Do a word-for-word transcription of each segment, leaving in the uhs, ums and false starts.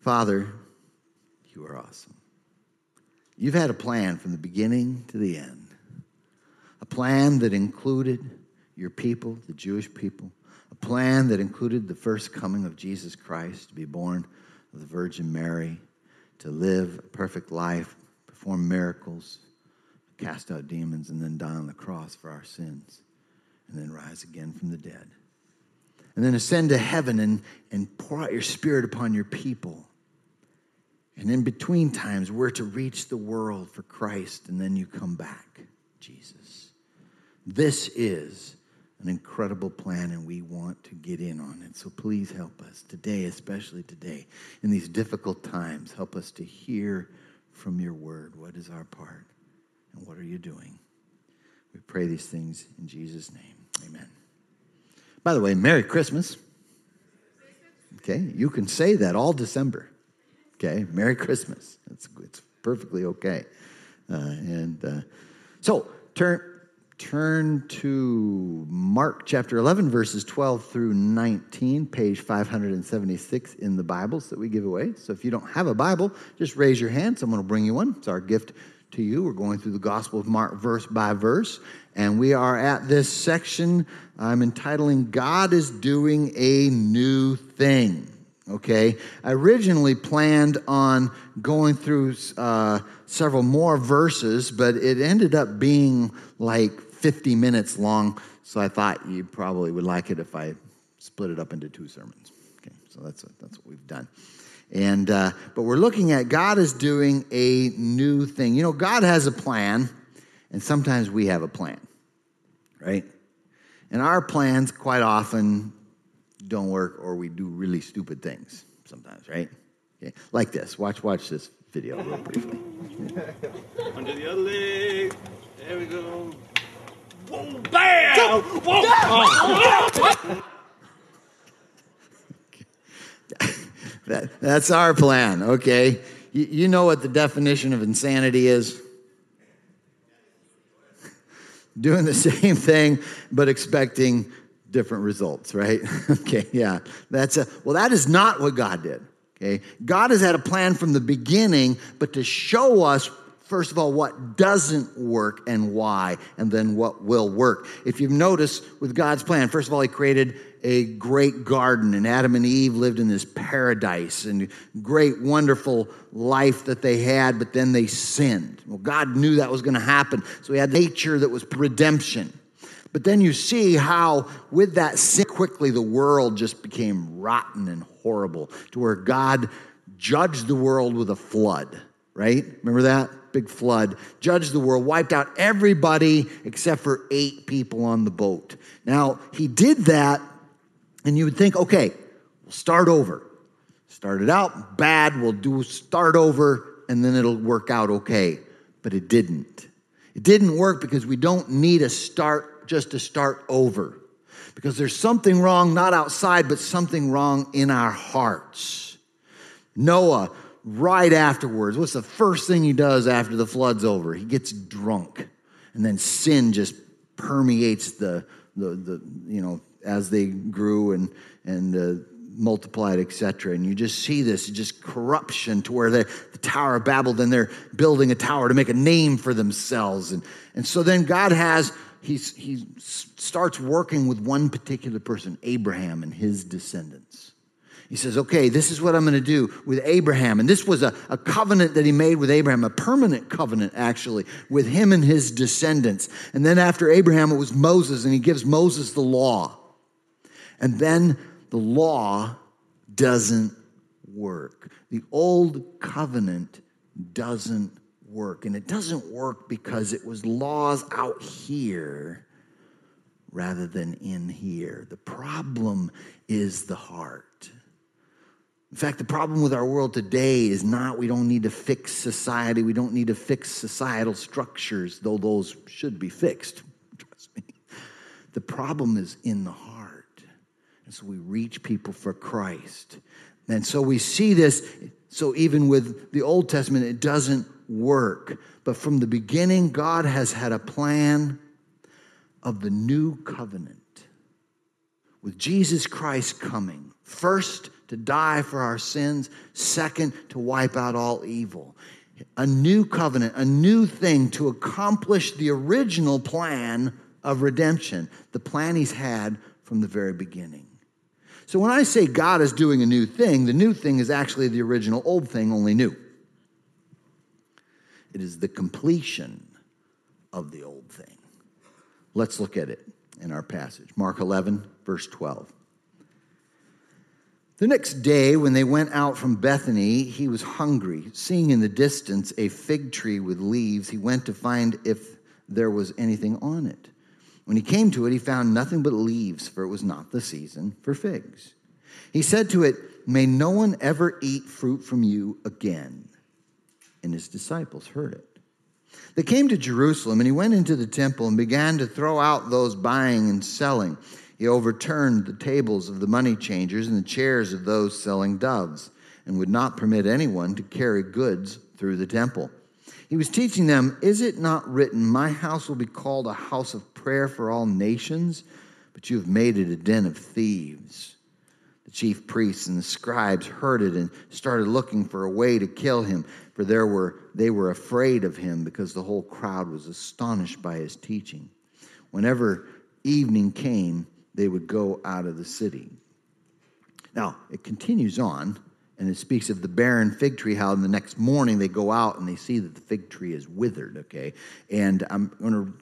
Father, you are awesome. You've had a plan from the beginning to the end, a plan that included your people, the Jewish people, a plan that included the first coming of Jesus Christ to be born of the Virgin Mary, to live a perfect life, perform miracles, cast out demons, and then die on the cross for our sins, and then rise again from the dead, and then ascend to heaven and, and pour out your Spirit upon your people. And in between times, we're to reach the world for Christ, and then you come back, Jesus. This is an incredible plan, and we want to get in on it. So please help us today, especially today, in these difficult times. Help us to hear from your word. What is our part, and what are you doing? We pray these things in Jesus' name. Amen. By the way, Merry Christmas. Okay, you can say that all December. Okay, Merry Christmas. It's, it's perfectly okay. Uh, and uh, so turn turn to Mark chapter eleven, verses twelve through nineteen, page five seventy-six in the Bibles that we give away. So if you don't have a Bible, just raise your hand. Someone will bring you one. It's our gift to you. We're going through the Gospel of Mark verse by verse, and we are at this section I'm entitling, God is Doing a New Thing. Okay, I originally planned on going through uh, several more verses, but it ended up being like fifty minutes long, so I thought you probably would like it if I split it up into two sermons. Okay, so that's what, that's what we've done. And uh, but we're looking at God is doing a new thing. You know, God has a plan, and sometimes we have a plan, right? And our plans quite often don't work, or we do really stupid things sometimes, right? Okay. Like this. Watch watch this video real briefly. Under the other leg. There we go. Whoa, bam! Whoa! Oh. that, that's our plan, okay? You, you know what the definition of insanity is? Doing the same thing, but expecting different results, right? Okay, yeah. That's a, well, that is not what God did, okay? God has had a plan from the beginning, but to show us, first of all, what doesn't work and why, and then what will work. If you've noticed with God's plan, first of all, he created a great garden, and Adam and Eve lived in this paradise, and great, wonderful life that they had, but then they sinned. Well, God knew that was going to happen, so he had nature that was redemption. But then you see how with that sin, quickly the world just became rotten and horrible to where God judged the world with a flood, right? Remember that? Big flood. Judged the world, wiped out everybody except for eight people on the boat. Now, he did that, and you would think, okay, we'll start over. Started out bad, we'll do start over, and then it'll work out okay. But it didn't. It didn't work because we don't need a start just to start over, because there's something wrong, not outside, but something wrong in our hearts. Noah, right afterwards, what's the first thing he does after the flood's over? He gets drunk, and then sin just permeates the, the, the you know, as they grew and, and uh, multiplied, et cetera. And you just see this, just corruption to where the Tower of Babel, then they're building a tower to make a name for themselves. And, and so then God has... He's, he starts working with one particular person, Abraham and his descendants. He says, okay, this is what I'm going to do with Abraham. And this was a, a covenant that he made with Abraham, a permanent covenant, actually, with him and his descendants. And then after Abraham, it was Moses, and he gives Moses the law. And then the law doesn't work. The old covenant doesn't work. work. And it doesn't work because it was laws out here rather than in here. The problem is the heart. In fact, the problem with our world today is not we don't need to fix society. We don't need to fix societal structures, though those should be fixed. Trust me. The problem is in the heart. And so we reach people for Christ. And so we see this. So even with the Old Testament, it doesn't work. But from the beginning, God has had a plan of the new covenant with Jesus Christ coming first to die for our sins. Second, to wipe out all evil. A new covenant, a new thing to accomplish the original plan of redemption, the plan he's had from the very beginning. So when I say God is doing a new thing, the new thing is actually the original old thing, only new. It is the completion of the old thing. Let's look at it in our passage. Mark eleven, verse twelve. The next day, when they went out from Bethany, he was hungry. Seeing in the distance a fig tree with leaves, he went to find if there was anything on it. When he came to it, he found nothing but leaves, for it was not the season for figs. He said to it, "May no one ever eat fruit from you again." And his disciples heard it. They came to Jerusalem, and he went into the temple and began to throw out those buying and selling. He overturned the tables of the money changers and the chairs of those selling doves, and would not permit anyone to carry goods through the temple. He was teaching them, "Is it not written, my house will be called a house of prayer for all nations? But you have made it a den of thieves." The chief priests and the scribes heard it and started looking for a way to kill him, for there were they were afraid of him, because the whole crowd was astonished by his teaching. Whenever evening came, they would go out of the city. Now, it continues on, and it speaks of the barren fig tree, how the next morning they go out and they see that the fig tree is withered, okay? And I'm going to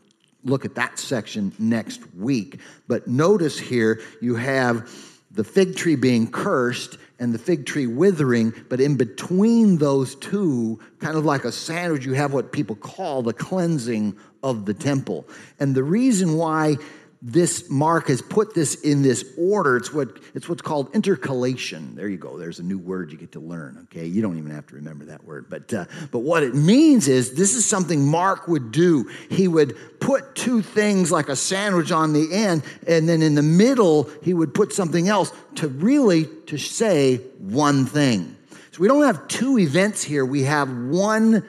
look at that section next week. But notice here you have the fig tree being cursed and the fig tree withering, but in between those two, kind of like a sandwich, you have what people call the cleansing of the temple. And the reason why this Mark has put this in this order, it's what it's what's called intercalation. There you go. There's a new word you get to learn, okay? You don't even have to remember that word. But, uh, but what it means is this is something Mark would do. He would put two things like a sandwich on the end, and then in the middle, he would put something else to really to say one thing. So we don't have two events here. We have one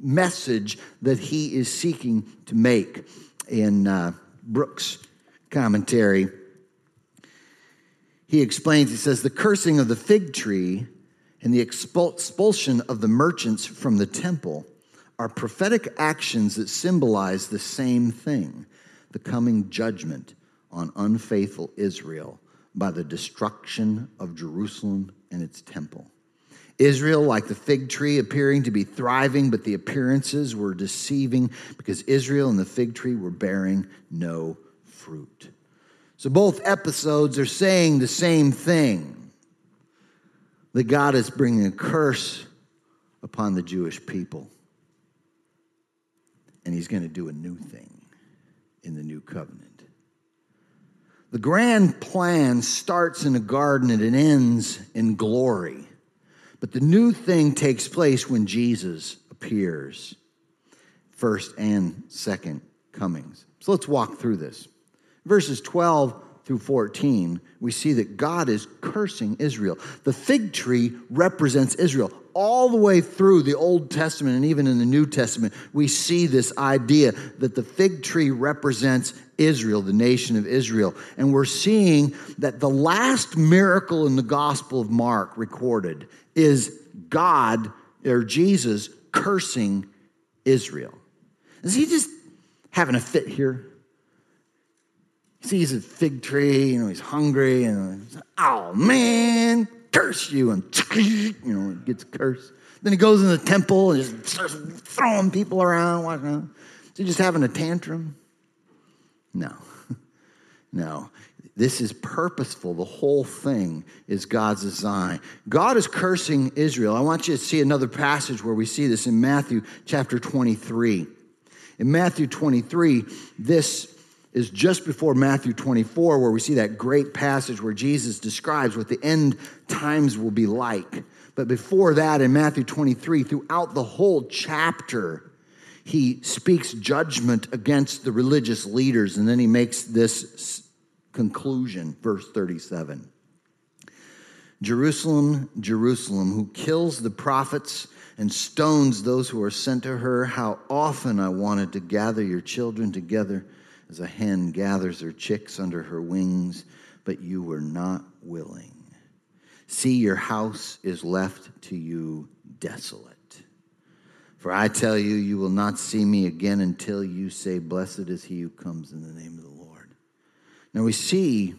message that he is seeking to make in... Uh, Brooks' commentary, he explains, he says, the cursing of the fig tree and the expulsion of the merchants from the temple are prophetic actions that symbolize the same thing, the coming judgment on unfaithful Israel by the destruction of Jerusalem and its temple. Israel, like the fig tree, appearing to be thriving, but the appearances were deceiving because Israel and the fig tree were bearing no fruit. So both episodes are saying the same thing, that God is bringing a curse upon the Jewish people, and he's going to do a new thing in the new covenant. The grand plan starts in a garden and it ends in glory. But the new thing takes place when Jesus appears, first and second comings. So let's walk through this. Verses twelve through fourteen, we see that God is cursing Israel. The fig tree represents Israel. All the way through the Old Testament and even in the New Testament, we see this idea that the fig tree represents Israel, the nation of Israel. And we're seeing that the last miracle in the Gospel of Mark recorded is God, or Jesus, cursing Israel. Is he just having a fit here? He sees a fig tree, you know, he's hungry, and he's like, oh, man. Curse you, and you know, it gets cursed. Then he goes in the temple and just starts throwing people around, walking around. Is he just having a tantrum? No. No. This is purposeful. The whole thing is God's design. God is cursing Israel. I want you to see another passage where we see this in Matthew chapter twenty-three. In Matthew twenty-three, this is just before Matthew twenty-four, where we see that great passage where Jesus describes what the end times will be like. But before that, in Matthew twenty-three, throughout the whole chapter, he speaks judgment against the religious leaders, and then he makes this conclusion, verse thirty-seven. Jerusalem, Jerusalem, who kills the prophets and stones those who are sent to her, how often I wanted to gather your children together as a hen gathers her chicks under her wings, but you were not willing. See, your house is left to you desolate. For I tell you, you will not see me again until you say, blessed is he who comes in the name of the Lord. Now we see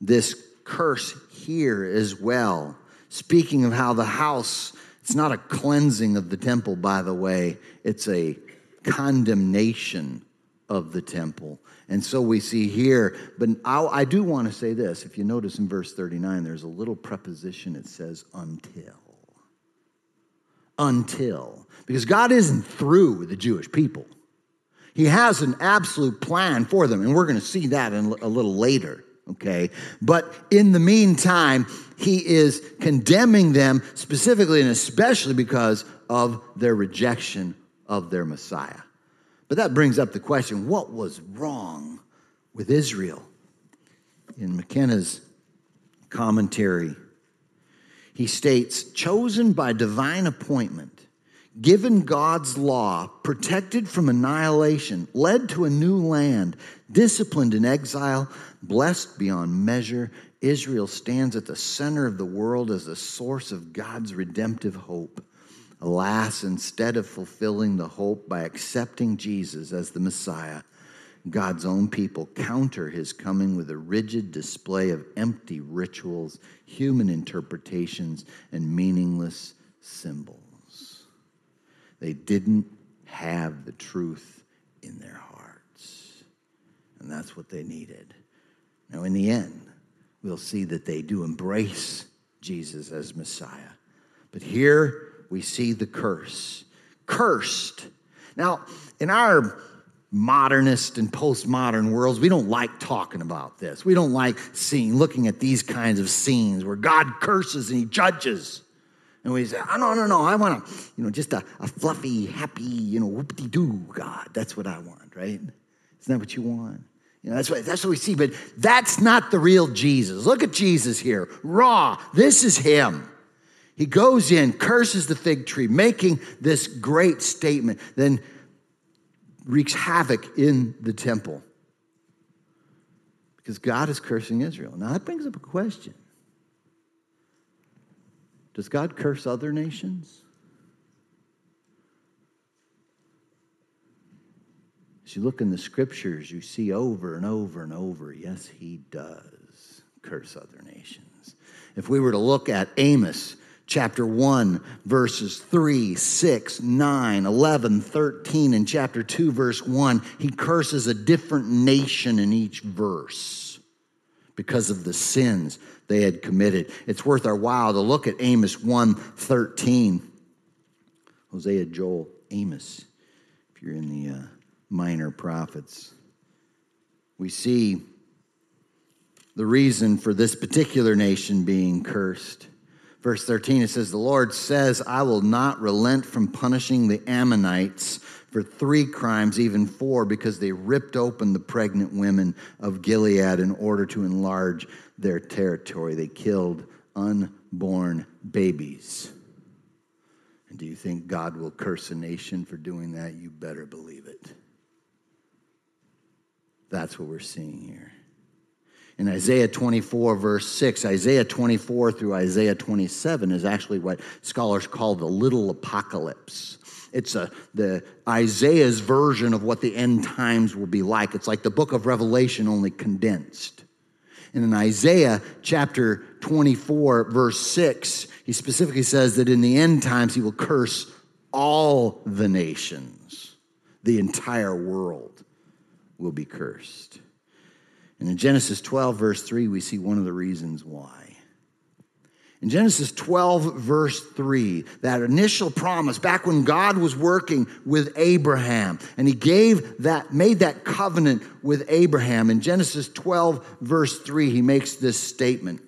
this curse here as well. Speaking of how the house, it's not a cleansing of the temple, by the way. It's a condemnation of the temple. And so we see here, but I do want to say this. If you notice in verse thirty-nine, there's a little preposition. It says until. Until. Because God isn't through with the Jewish people. He has an absolute plan for them, and we're going to see that in a little later, okay? But in the meantime, he is condemning them specifically and especially because of their rejection of their Messiah. But that brings up the question, what was wrong with Israel? In McKenna's commentary, he states, chosen by divine appointment, given God's law, protected from annihilation, led to a new land, disciplined in exile, blessed beyond measure, Israel stands at the center of the world as the source of God's redemptive hope. Alas, instead of fulfilling the hope by accepting Jesus as the Messiah, God's own people counter his coming with a rigid display of empty rituals, human interpretations, and meaningless symbols. They didn't have the truth in their hearts, and that's what they needed. Now, in the end, we'll see that they do embrace Jesus as Messiah. But here, we see the curse. Cursed. Now, in our modernist and postmodern worlds, we don't like talking about this. We don't like seeing, looking at these kinds of scenes where God curses and he judges. And we say, oh, no, no, no, I want to, you know, just a, a fluffy, happy, you know, whoop-de-doo God. That's what I want, right? Isn't that what you want? You know, that's what, that's what we see, but that's not the real Jesus. Look at Jesus here, raw. This is him. He goes in, curses the fig tree, making this great statement, then wreaks havoc in the temple because God is cursing Israel. Now, that brings up a question. Does God curse other nations? As you look in the scriptures, you see over and over and over, yes, he does curse other nations. If we were to look at Amos, chapter one, verses three, six, nine, eleven, thirteen, and chapter two, verse one, he curses a different nation in each verse because of the sins they had committed. It's worth our while to look at Amos one thirteen. Hosea, Joel, Amos, if you're in the uh, minor prophets. We see the reason for this particular nation being cursed. Verse thirteen, it says, the Lord says, I will not relent from punishing the Ammonites for three crimes, even four, because they ripped open the pregnant women of Gilead in order to enlarge their territory. They killed unborn babies. And do you think God will curse a nation for doing that? You better believe it. That's what we're seeing here. In Isaiah twenty-four, verse six, Isaiah twenty-four through Isaiah twenty-seven is actually what scholars call the little apocalypse. It's a, the Isaiah's version of what the end times will be like. It's like the book of Revelation, only condensed. And in Isaiah chapter twenty-four, verse six, he specifically says that in the end times, he will curse all the nations. The entire world will be cursed. And in Genesis twelve, verse three, we see one of the reasons why. In Genesis twelve, verse three, that initial promise back when God was working with Abraham, and he gave that, made that covenant with Abraham. In Genesis twelve, verse three, he makes this statement.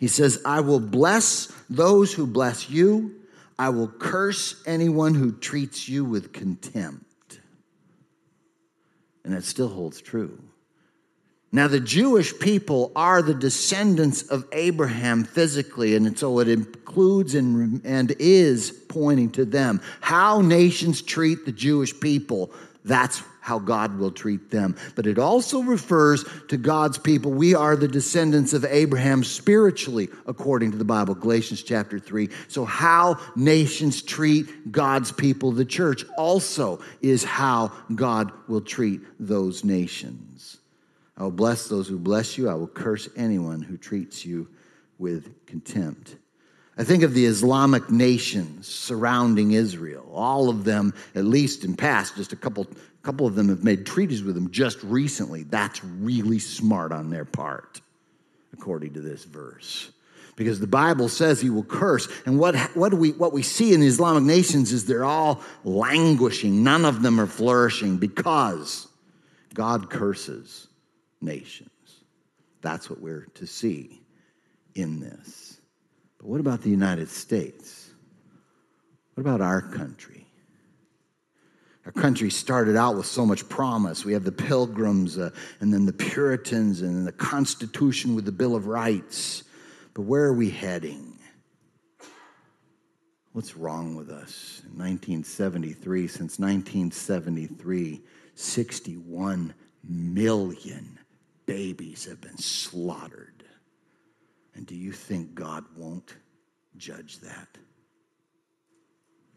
He says, I will bless those who bless you. I will curse anyone who treats you with contempt. And that still holds true. Now, the Jewish people are the descendants of Abraham physically, and so it includes and, and is pointing to them. How nations treat the Jewish people, that's how God will treat them. But it also refers to God's people. We are the descendants of Abraham spiritually, according to the Bible, Galatians chapter three. So how nations treat God's people, the church, also is how God will treat those nations. I will bless those who bless you. I will curse anyone who treats you with contempt. I think of the Islamic nations surrounding Israel. All of them, at least in past, just a couple, couple of them have made treaties with them just recently. That's really smart on their part, according to this verse. Because the Bible says he will curse. And what, what, do we, what we see in Islamic nations is they're all languishing. None of them are flourishing because God curses nations. That's what we're to see in this. But what about the United States? What about our country? Our country started out with so much promise. We have the Pilgrims uh, and then the Puritans and then the Constitution with the Bill of Rights. But where are we heading? What's wrong with us? In nineteen seventy-three, since nineteen seventy-three, sixty-one million babies have been slaughtered. And do you think God won't judge that?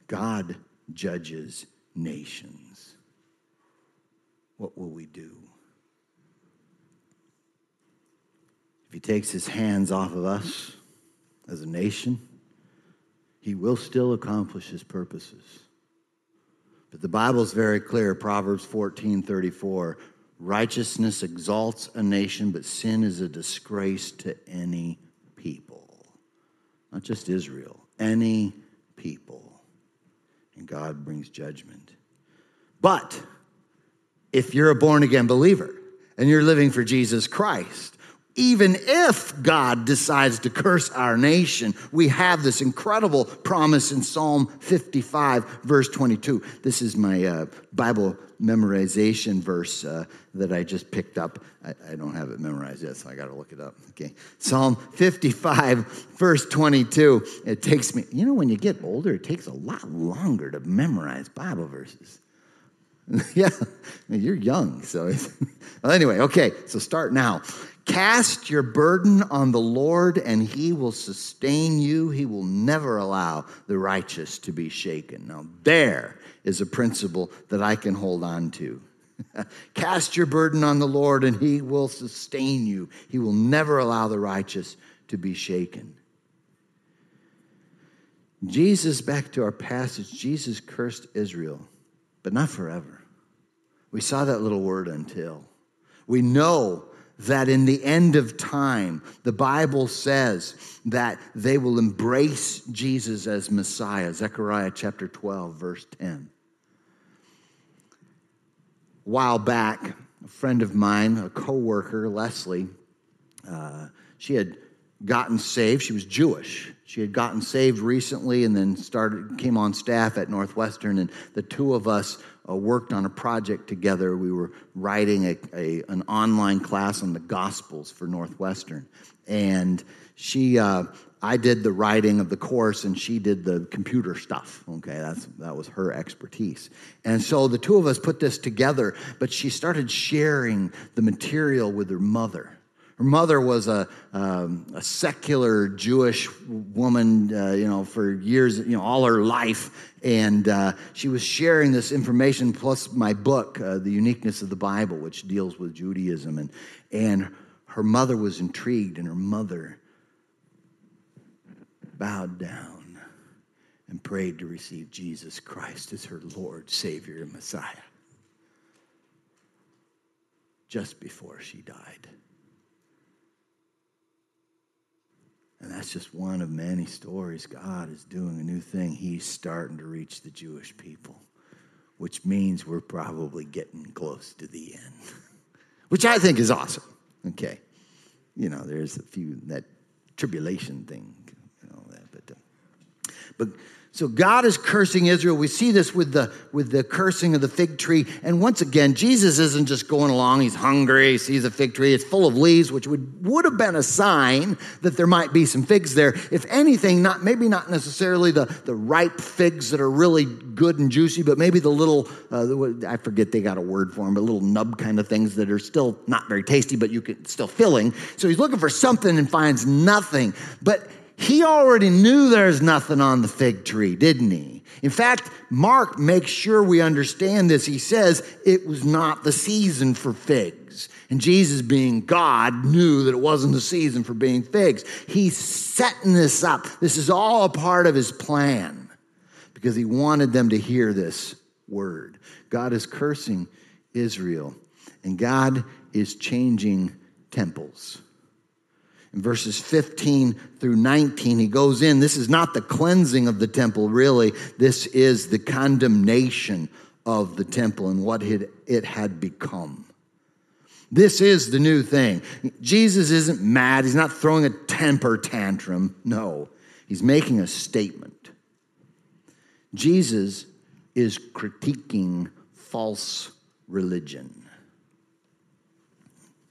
God judges nations. What will we do? If he takes his hands off of us as a nation, he will still accomplish his purposes. But the Bible's very clear, Proverbs fourteen thirty-four. Righteousness exalts a nation, but sin is a disgrace to any people. Not just Israel, any people. And God brings judgment. But if you're a born-again believer and you're living for Jesus Christ, even if God decides to curse our nation, we have this incredible promise in Psalm fifty-five, verse twenty-two. This is my uh, Bible memorization verse uh, that I just picked up. I, I don't have it memorized yet, so I got to look it up. Okay, Psalm fifty-five, verse twenty-two. It takes me, you know, when you get older, it takes a lot longer to memorize Bible verses. Yeah, you're young, so. Well, anyway, okay, so start now. Cast your burden on the Lord, and he will sustain you. He will never allow the righteous to be shaken. Now, there is a principle that I can hold on to. Cast your burden on the Lord, and he will sustain you. He will never allow the righteous to be shaken. Jesus, back to our passage, Jesus cursed Israel, but not forever. We saw that little word until. We know that in the end of time, the Bible says that they will embrace Jesus as Messiah. Zechariah chapter twelve, verse ten. A while back, a friend of mine, a coworker, Leslie, uh, she had gotten saved. She was Jewish. She had gotten saved recently and then started, came on staff at Northwestern, and the two of us uh, worked on a project together. We were writing a, a an online class on the Gospels for Northwestern, and she, uh, I did the writing of the course, and she did the computer stuff. Okay, that's that was her expertise, and so the two of us put this together. But she started sharing the material with her mother. Her mother was a, um, a secular Jewish woman, uh, you know, for years, you know, all her life. And uh, she was sharing this information, plus my book, uh, The Uniqueness of the Bible, which deals with Judaism. And, and her mother was intrigued, and her mother bowed down and prayed to receive Jesus Christ as her Lord, Savior, and Messiah just before she died. And that's just one of many stories. God is doing a new thing. He's starting to reach the Jewish people, which means we're probably getting close to the end, which I think is awesome. Okay. You know, there's a few, that tribulation thing, you know, that, but, uh, But so God is cursing Israel. We see this with the with the cursing of the fig tree. And once again, Jesus isn't just going along. He's hungry. He sees a fig tree. It's full of leaves, which would, would have been a sign that there might be some figs there. If anything, not maybe not necessarily the, the ripe figs that are really good and juicy, but maybe the little, uh, I forget they got a word for them, but little nub kind of things that are still not very tasty, but you can still filling. So he's looking for something and finds nothing. But he already knew there's nothing on the fig tree, didn't he? In fact, Mark makes sure we understand this. He says it was not the season for figs. And Jesus, being God, knew that it wasn't the season for being figs. He's setting this up. This is all a part of his plan because he wanted them to hear this word. God is cursing Israel, and God is changing temples. In verses fifteen through nineteen, he goes in. This is not the cleansing of the temple, really. This is the condemnation of the temple and what it had become. This is the new thing. Jesus isn't mad. He's not throwing a temper tantrum. No, he's making a statement. Jesus is critiquing false religion.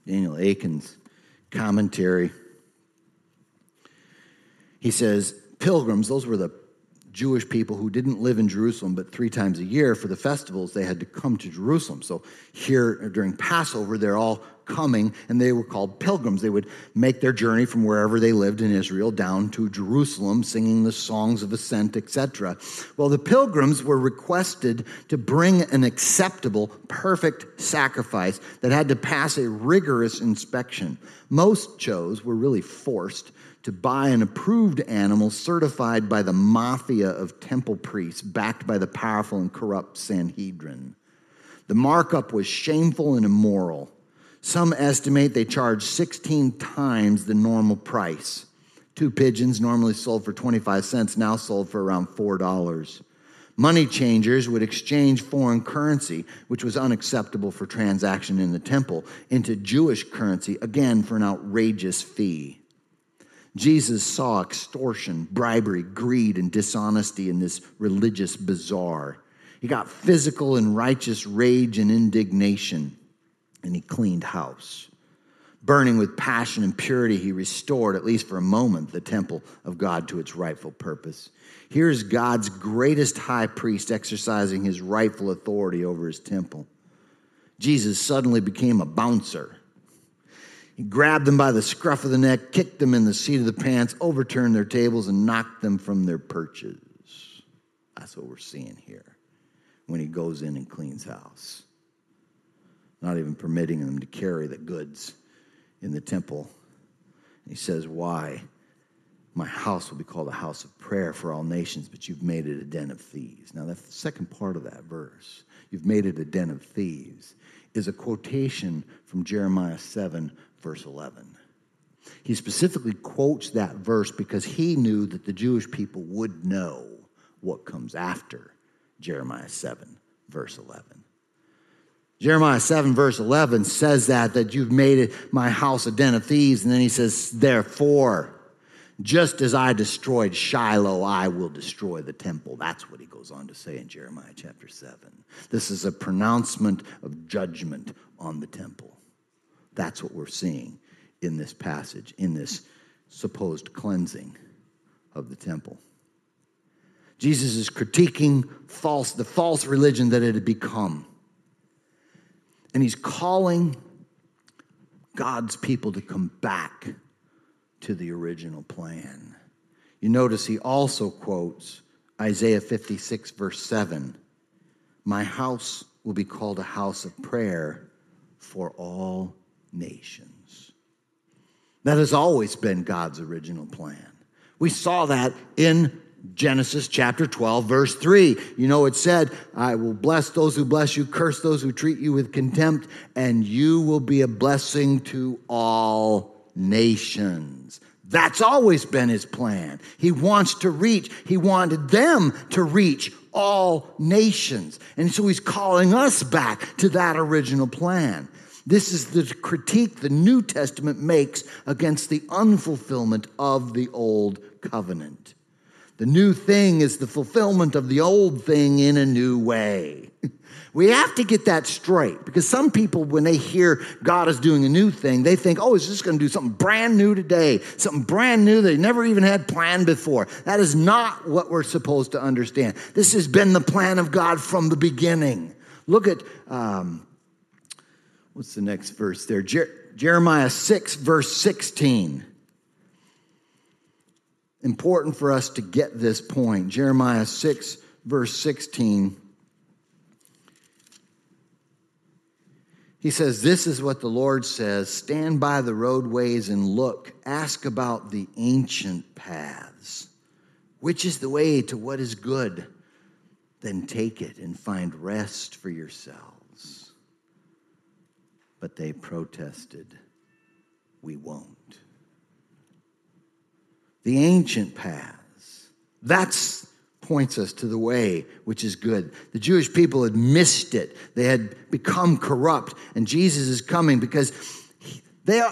Daniel Akin's commentary. He says, pilgrims, those were the Jewish people who didn't live in Jerusalem, but three times a year for the festivals, they had to come to Jerusalem. So here during Passover, they're all coming, and they were called pilgrims. They would make their journey from wherever they lived in Israel down to Jerusalem, singing the songs of ascent, et cetera. Well, the pilgrims were requested to bring an acceptable, perfect sacrifice that had to pass a rigorous inspection. Most chose, were really forced, to buy an approved animal certified by the mafia of temple priests backed by the powerful and corrupt Sanhedrin. The markup was shameful and immoral. Some estimate they charged sixteen times the normal price. Two pigeons normally sold for twenty-five cents, now sold for around four dollars. Money changers would exchange foreign currency, which was unacceptable for transaction in the temple, into Jewish currency, again for an outrageous fee. Jesus saw extortion, bribery, greed, and dishonesty in this religious bazaar. He got physical and righteous rage and indignation, and he cleaned house. Burning with passion and purity, he restored, at least for a moment, the temple of God to its rightful purpose. Here is God's greatest high priest exercising his rightful authority over his temple. Jesus suddenly became a bouncer. He grabbed them by the scruff of the neck, kicked them in the seat of the pants, overturned their tables, and knocked them from their perches. That's what we're seeing here when he goes in and cleans house. Not even permitting them to carry the goods in the temple. And he says, why? My house will be called a house of prayer for all nations, but you've made it a den of thieves. Now, that's the second part of that verse. You've made it a den of thieves is a quotation from Jeremiah seven, verse eleven. He specifically quotes that verse because he knew that the Jewish people would know what comes after Jeremiah seven, verse eleven. Jeremiah seven, verse eleven says that, that you've made it my house a den of thieves, and then he says, therefore, just as I destroyed Shiloh, I will destroy the temple. That's what he goes on to say in Jeremiah chapter seven. This is a pronouncement of judgment on the temple. That's what we're seeing in this passage, in this supposed cleansing of the temple. Jesus is critiquing false, the false religion that it had become. And he's calling God's people to come back to the original plan. You notice he also quotes Isaiah fifty-six, verse seven. My house will be called a house of prayer for all nations. That has always been God's original plan. We saw that in Genesis chapter twelve, verse three. You know, it said, I will bless those who bless you, curse those who treat you with contempt, and you will be a blessing to all nations. Nations. That's always been his plan. He wants to reach, he wanted them to reach all nations. And so he's calling us back to that original plan. This is the critique the New Testament makes against the unfulfillment of the old covenant. The new thing is the fulfillment of the old thing in a new way. We have to get that straight, because some people, when they hear God is doing a new thing, they think, oh, it's just going to do something brand new today, something brand new they never even had planned before. That is not what we're supposed to understand. This has been the plan of God from the beginning. Look at, um, what's the next verse there? Jer- Jeremiah six, verse sixteen. Important for us to get this point. Jeremiah six, verse sixteen. He says, this is what the Lord says, stand by the roadways and look, ask about the ancient paths, which is the way to what is good, then take it and find rest for yourselves. But they protested, we won't. The ancient paths, that's points us to the way which is good. The Jewish people had missed it. They had become corrupt, and Jesus is coming because they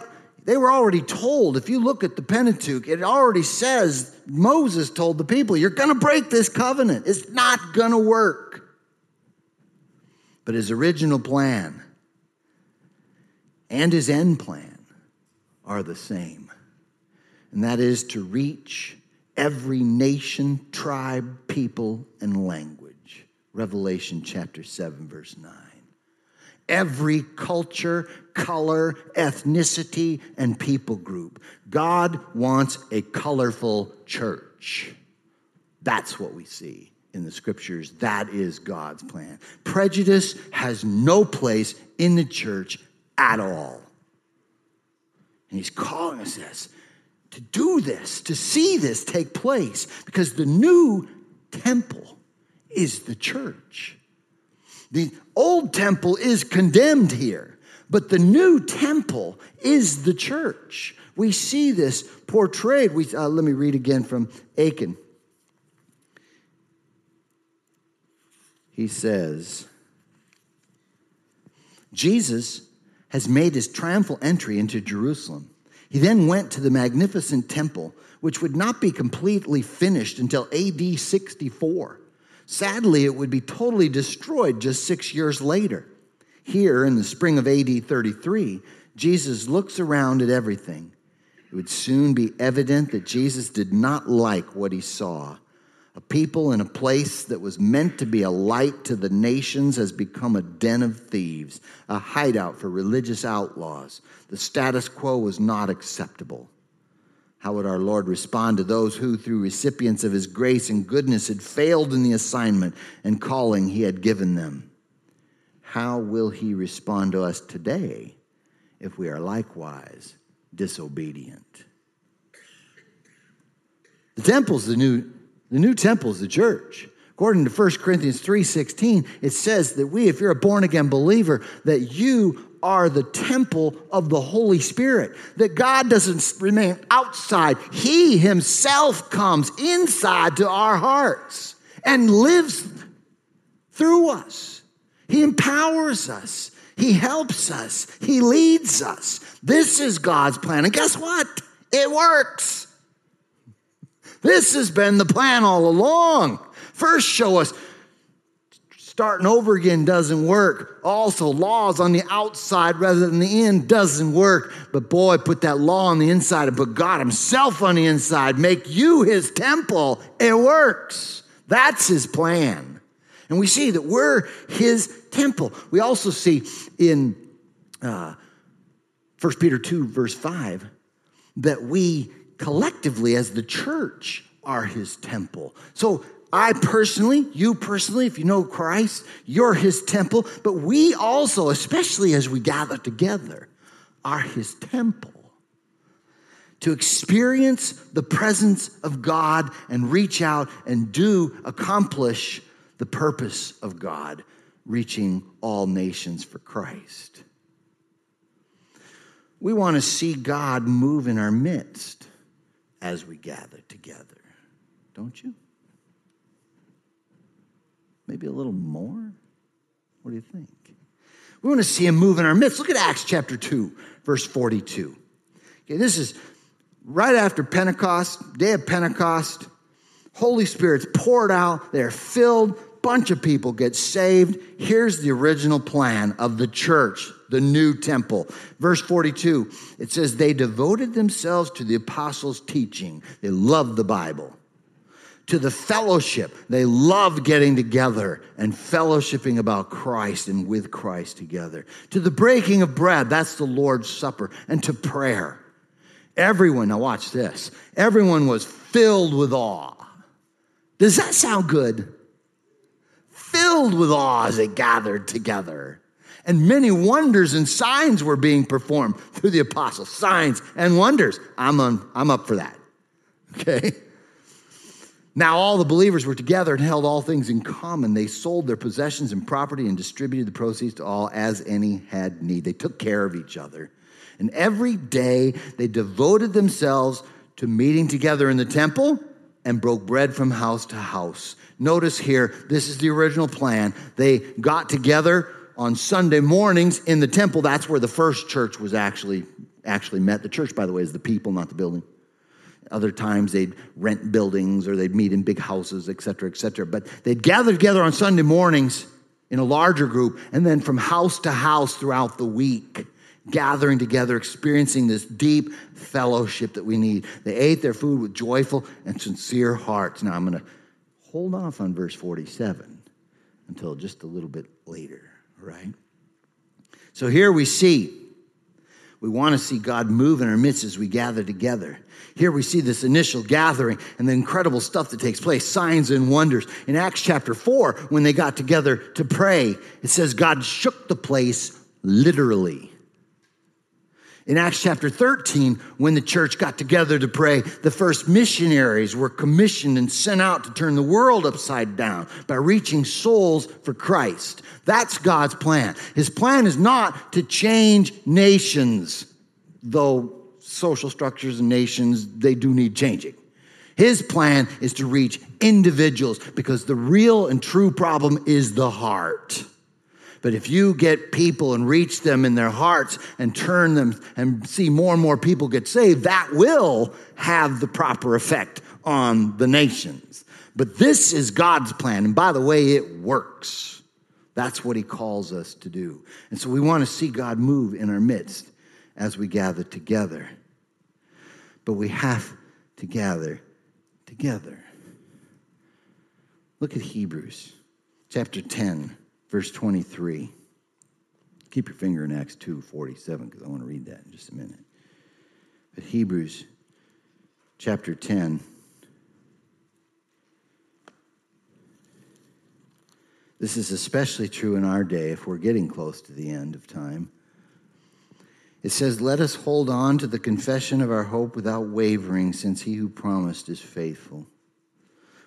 they were already told. If you look at the Pentateuch, it already says, Moses told the people, you're going to break this covenant. It's not going to work. But his original plan and his end plan are the same, and that is to reach every nation, tribe, people, and language. Revelation chapter seven, verse nine. Every culture, color, ethnicity, and people group. God wants a colorful church. That's what we see in the scriptures. That is God's plan. Prejudice has no place in the church at all. And he's calling us this. To do this, to see this take place, because the new temple is the church. The old temple is condemned here, but the new temple is the church. We see this portrayed. We, uh, let me read again from Akin. He says, Jesus has made his triumphal entry into Jerusalem. He then went to the magnificent temple, which would not be completely finished until A D sixty-four. Sadly, it would be totally destroyed just six years later. Here, in the spring of A D thirty-three, Jesus looks around at everything. It would soon be evident that Jesus did not like what he saw. A people in a place that was meant to be a light to the nations has become a den of thieves, a hideout for religious outlaws. The status quo was not acceptable. How would our Lord respond to those who, through recipients of his grace and goodness, had failed in the assignment and calling he had given them? How will he respond to us today if we are likewise disobedient? The temple's the new The new temple is the church. According to First Corinthians three sixteen, it says that we, if you're a born-again believer, that you are the temple of the Holy Spirit, that God doesn't remain outside. He himself comes inside to our hearts and lives through us. He empowers us. He helps us. He leads us. This is God's plan. And guess what? It works. This has been the plan all along. First, show us starting over again doesn't work. Also, laws on the outside rather than the in doesn't work. But boy, put that law on the inside and put God himself on the inside. Make you his temple. It works. That's his plan. And we see that we're his temple. We also see in uh, First Peter two, verse five, that we collectively, as the church, are his temple. So I personally, you personally, if you know Christ, you're his temple. But we also, especially as we gather together, are his temple. To experience the presence of God and reach out and do accomplish the purpose of God, reaching all nations for Christ. We want to see God move in our midst as we gather together, don't you? Maybe a little more? What do you think? We want to see him move in our midst. Look at Acts chapter two, verse forty-two. Okay, this is right after Pentecost, day of Pentecost. Holy Spirit's poured out. They're filled. Bunch of people get saved. Here's the original plan of the church, the new temple. Verse forty-two, it says, they devoted themselves to the apostles' teaching. They loved the Bible. To the fellowship. They loved getting together and fellowshipping about Christ and with Christ together. To the breaking of bread. That's the Lord's Supper. And to prayer. Everyone, now watch this. Everyone was filled with awe. Does that sound good? Filled with awe as they gathered together. And many wonders and signs were being performed through the apostles. Signs and wonders. I'm, on, I'm up for that. Okay? Now all the believers were together and held all things in common. They sold their possessions and property and distributed the proceeds to all as any had need. They took care of each other. And every day they devoted themselves to meeting together in the temple and broke bread from house to house. Notice here, this is the original plan. They got together on Sunday mornings in the temple. That's where the first church was actually actually met. The church, by the way, is the people, not the building. Other times they'd rent buildings or they'd meet in big houses, et cetera, et cetera. But they'd gather together on Sunday mornings in a larger group and then from house to house throughout the week, gathering together, experiencing this deep fellowship that we need. They ate their food with joyful and sincere hearts. Now, I'm going to hold off on verse forty-seven until just a little bit later, right? So here we see, we want to see God move in our midst as we gather together. Here we see this initial gathering and the incredible stuff that takes place, signs and wonders. In Acts chapter four, when they got together to pray, it says God shook the place literally. In Acts chapter thirteen, when the church got together to pray, the first missionaries were commissioned and sent out to turn the world upside down by reaching souls for Christ. That's God's plan. His plan is not to change nations, though social structures and nations, they do need changing. His plan is to reach individuals because the real and true problem is the heart. But if you get people and reach them in their hearts and turn them and see more and more people get saved, that will have the proper effect on the nations. But this is God's plan. And by the way, it works. That's what he calls us to do. And so we want to see God move in our midst as we gather together. But we have to gather together. Look at Hebrews chapter ten. Verse twenty-three, keep your finger in Acts two forty-seven because I want to read that in just a minute. But Hebrews chapter ten, this is especially true in our day if we're getting close to the end of time. It says, let us hold on to the confession of our hope without wavering, since he who promised is faithful.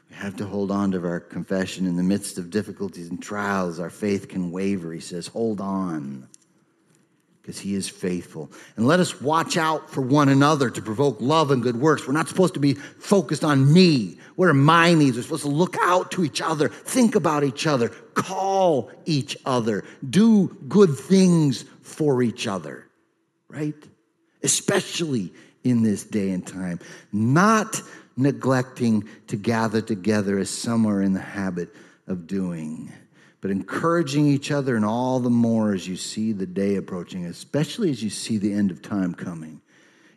We have to hold on to our confession in the midst of difficulties and trials. Our faith can waver. He says, hold on, because he is faithful. And let us watch out for one another to provoke love and good works. We're not supposed to be focused on me. What are my needs? We're supposed to look out to each other, think about each other, call each other, do good things for each other, right? Especially in this day and time. Not neglecting to gather together as some are in the habit of doing, but encouraging each other, and all the more as you see the day approaching, especially as you see the end of time coming.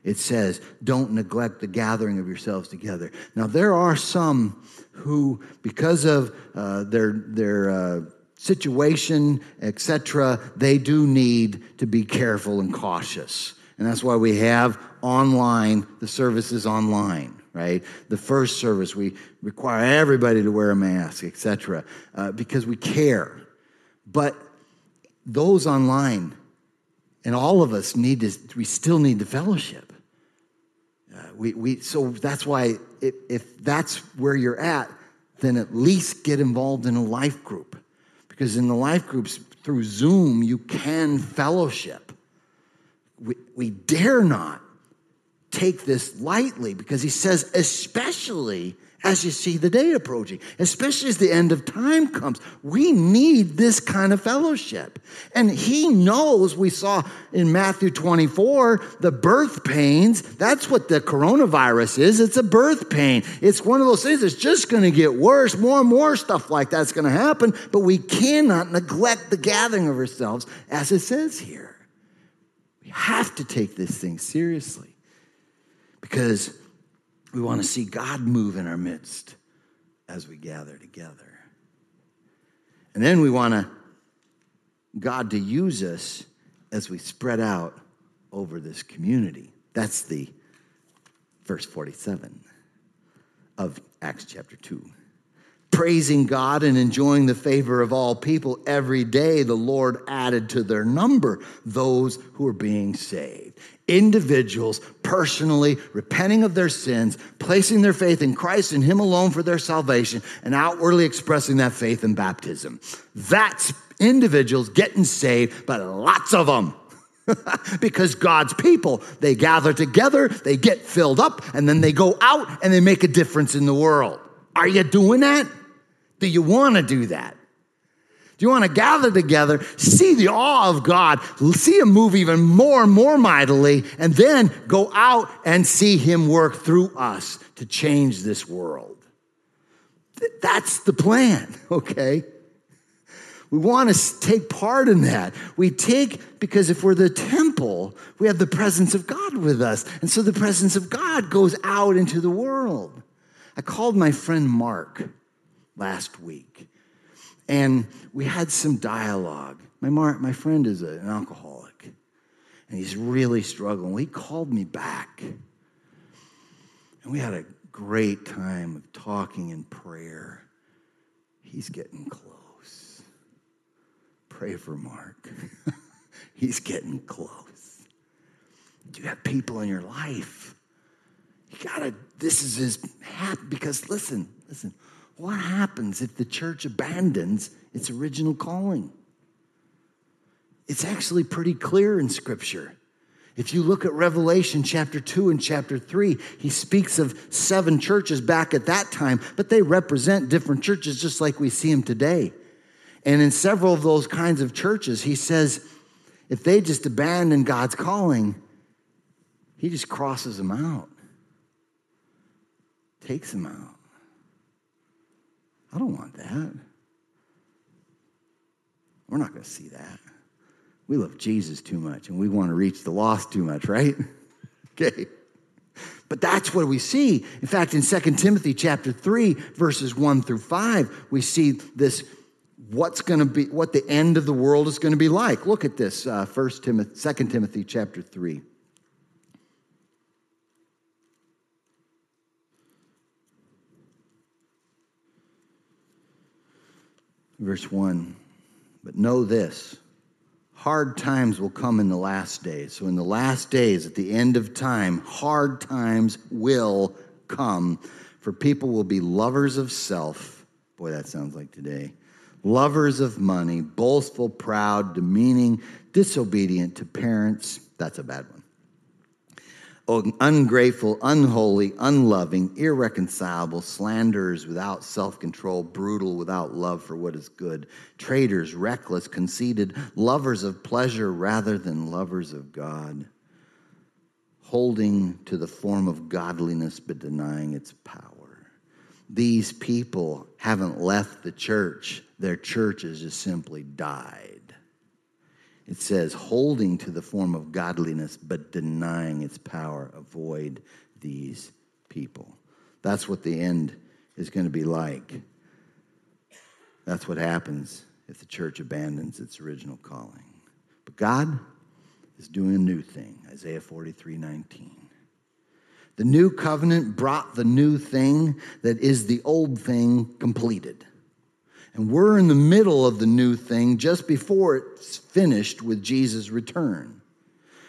It says, don't neglect the gathering of yourselves together. Now, there are some who, because of uh, their, their uh, situation, et cetera, they do need to be careful and cautious. And that's why we have online, the services online. Right? The first service, we require everybody to wear a mask, et cetera, uh, because we care. But those online, and all of us need to, we still need the fellowship. Uh, we, we, so that's why if, if that's where you're at, then at least get involved in a life group. Because in the life groups, through Zoom, you can fellowship. We, we dare not take this lightly, because he says, especially as you see the day approaching, especially as the end of time comes, we need this kind of fellowship. And he knows, we saw in Matthew twenty-four, the birth pains. That's what the coronavirus is. It's a birth pain. It's one of those things that's just going to get worse. More and more stuff like that's going to happen. But we cannot neglect the gathering of ourselves, as it says here. We have to take this thing seriously, because we want to see God move in our midst as we gather together. And then we want to God to use us as we spread out over this community. That's the verse forty-seven of Acts chapter two. Praising God and enjoying the favor of all people, every day the Lord added to their number those who are being saved. Individuals personally repenting of their sins, placing their faith in Christ and Him alone for their salvation, and outwardly expressing that faith in baptism. That's individuals getting saved, but lots of them. Because God's people, they gather together, they get filled up, and then they go out and they make a difference in the world. Are you doing that? Do you want to do that? Do you want to gather together, see the awe of God, see Him move even more and more mightily, and then go out and see Him work through us to change this world? That's the plan, okay? We want to take part in that. We take, because if we're the temple, we have the presence of God with us. And so the presence of God goes out into the world. I called my friend Mark last week, and we had some dialogue. My Mark, my friend is a, an alcoholic, and he's really struggling. He called me back, and we had a great time of talking and prayer. He's getting close. Pray for Mark. He's getting close. You have people in your life. You gotta, this is his happy, because listen, listen, what happens if the church abandons its original calling? It's actually pretty clear in Scripture. If you look at Revelation chapter two and chapter three, he speaks of seven churches back at that time, but they represent different churches just like we see them today. And in several of those kinds of churches, he says, if they just abandon God's calling, he just crosses them out. Takes them out. I don't want that. We're not going to see that. We love Jesus too much, and we want to reach the lost too much, right? Okay. But that's what we see. In fact, in Second Timothy chapter three, verses one through five, we see this, what's going to be, what the end of the world is going to be like. Look at this, uh, First Timothy, Second Timothy chapter three. Verse one, but know this, hard times will come in the last days. So in the last days, at the end of time, hard times will come, for people will be lovers of self. Boy, that sounds like today. Lovers of money, boastful, proud, demeaning, disobedient to parents. That's a bad one. Ungrateful, unholy, unloving, irreconcilable, slanderers, without self-control, brutal, without love for what is good, traitors, reckless, conceited, lovers of pleasure rather than lovers of God, holding to the form of godliness but denying its power. These people haven't left the church. Their church has just simply died. It says, holding to the form of godliness, but denying its power. Avoid these people. That's what the end is going to be like. That's what happens if the church abandons its original calling. But God is doing a new thing. Isaiah forty-three nineteen. The new covenant brought the new thing that is the old thing completed. And we're in the middle of the new thing just before it's finished with Jesus' return.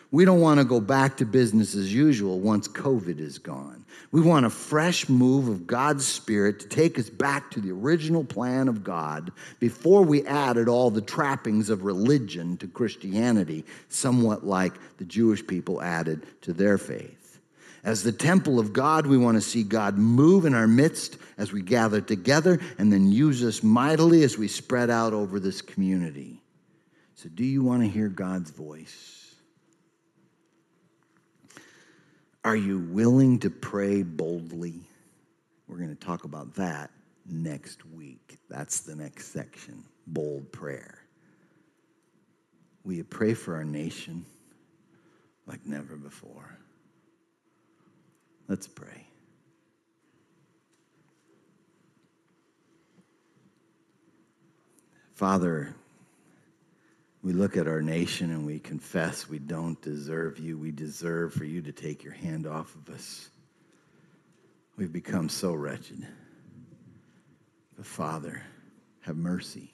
We don't want to go back to business as usual once COVID is gone. We want a fresh move of God's Spirit to take us back to the original plan of God before we added all the trappings of religion to Christianity, somewhat like the Jewish people added to their faith. As the temple of God, we want to see God move in our midst as we gather together, and then use us mightily as we spread out over this community. So do you want to hear God's voice? Are you willing to pray boldly? We're going to talk about that next week. That's the next section, bold prayer. Will you pray for our nation like never before? Let's pray. Father, we look at our nation and we confess we don't deserve you. We deserve for you to take your hand off of us. We've become so wretched. But Father, have mercy.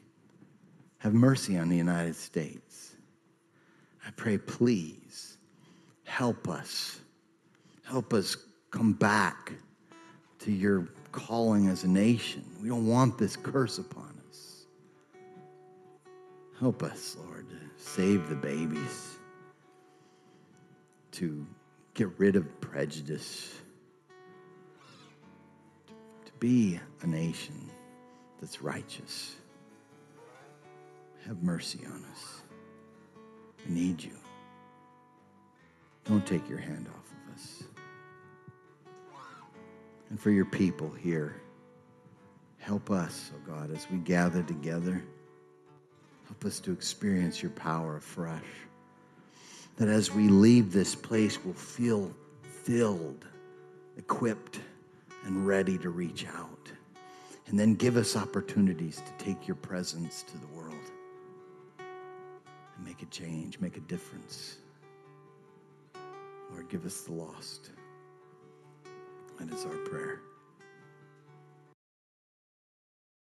Have mercy on the United States. I pray, please, help us. Help us come back to your calling as a nation. We don't want this curse upon us. Help us, Lord, to save the babies, to get rid of prejudice, to be a nation that's righteous. Have mercy on us. We need you. Don't take your hand off of us. And for your people here, help us, oh God, as we gather together. Help us to experience your power afresh. That as we leave this place, we'll feel filled, equipped, and ready to reach out. And then give us opportunities to take your presence to the world and make a change, make a difference. Lord, give us the lost. That is our prayer.